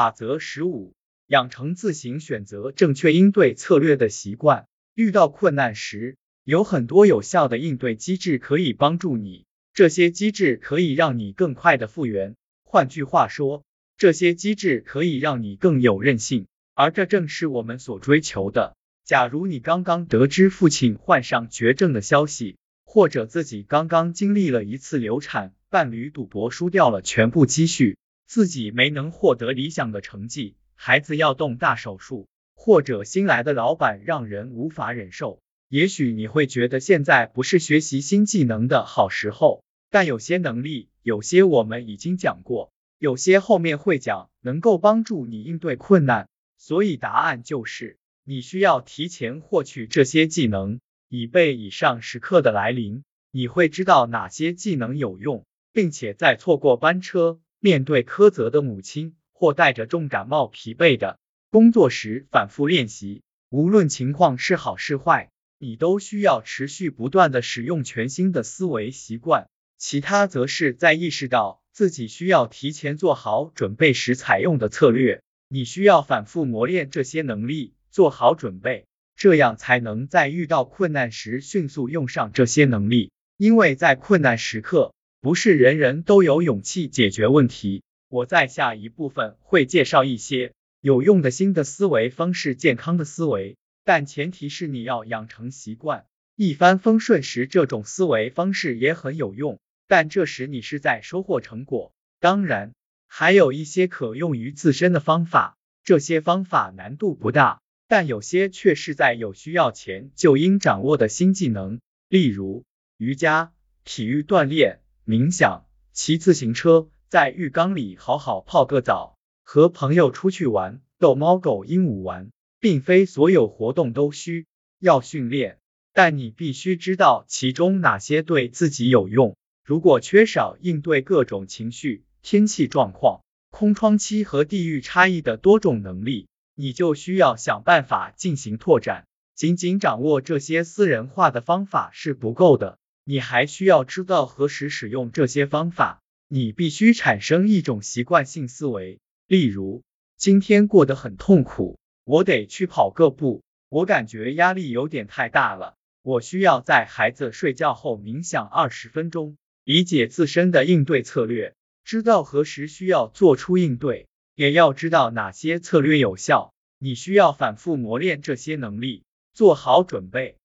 法则15：养成自行选择正确应对策略的习惯。遇到困难时，有很多有效的应对机制可以帮助你，这些机制可以让你更快的复原。换句话说，这些机制可以让你更有韧性，而这正是我们所追求的。假如你刚刚得知父亲患上绝症的消息，或者自己刚刚经历了一次流产，伴侣赌博输掉了全部积蓄，自己没能获得理想的成绩，孩子要动大手术，或者新来的老板让人无法忍受，也许你会觉得现在不是学习新技能的好时候，但有些能力，有些我们已经讲过，有些后面会讲，能够帮助你应对困难，所以答案就是你需要提前获取这些技能，以备以上时刻的来临。你会知道哪些技能有用，并且在错过班车、面对苛责的母亲，或带着重感冒疲惫的工作时反复练习。无论情况是好是坏，你都需要持续不断的使用全新的思维习惯。其他则是在意识到自己需要提前做好准备时采用的策略。你需要反复磨练这些能力，做好准备，这样才能在遇到困难时迅速用上这些能力。因为在困难时刻，不是人人都有勇气解决问题。我在下一部分会介绍一些有用的新的思维方式，健康的思维，但前提是你要养成习惯。一帆风顺时，这种思维方式也很有用，但这时你是在收获成果。当然，还有一些可用于自身的方法，这些方法难度不大，但有些却是在有需要前就应掌握的新技能，例如瑜伽、体育锻炼、冥想、骑自行车、在浴缸里好好泡个澡、和朋友出去玩、逗猫狗鹦鹉玩。并非所有活动都需要训练，但你必须知道其中哪些对自己有用。如果缺少应对各种情绪、天气状况、空窗期和地域差异的多种能力，你就需要想办法进行拓展。仅仅掌握这些私人化的方法是不够的，你还需要知道何时使用这些方法。你必须产生一种习惯性思维，例如，今天过得很痛苦，我得去跑个步，我感觉压力有点太大了，我需要在孩子睡觉后冥想20分钟。理解自身的应对策略，知道何时需要做出应对，也要知道哪些策略有效。你需要反复磨练这些能力，做好准备，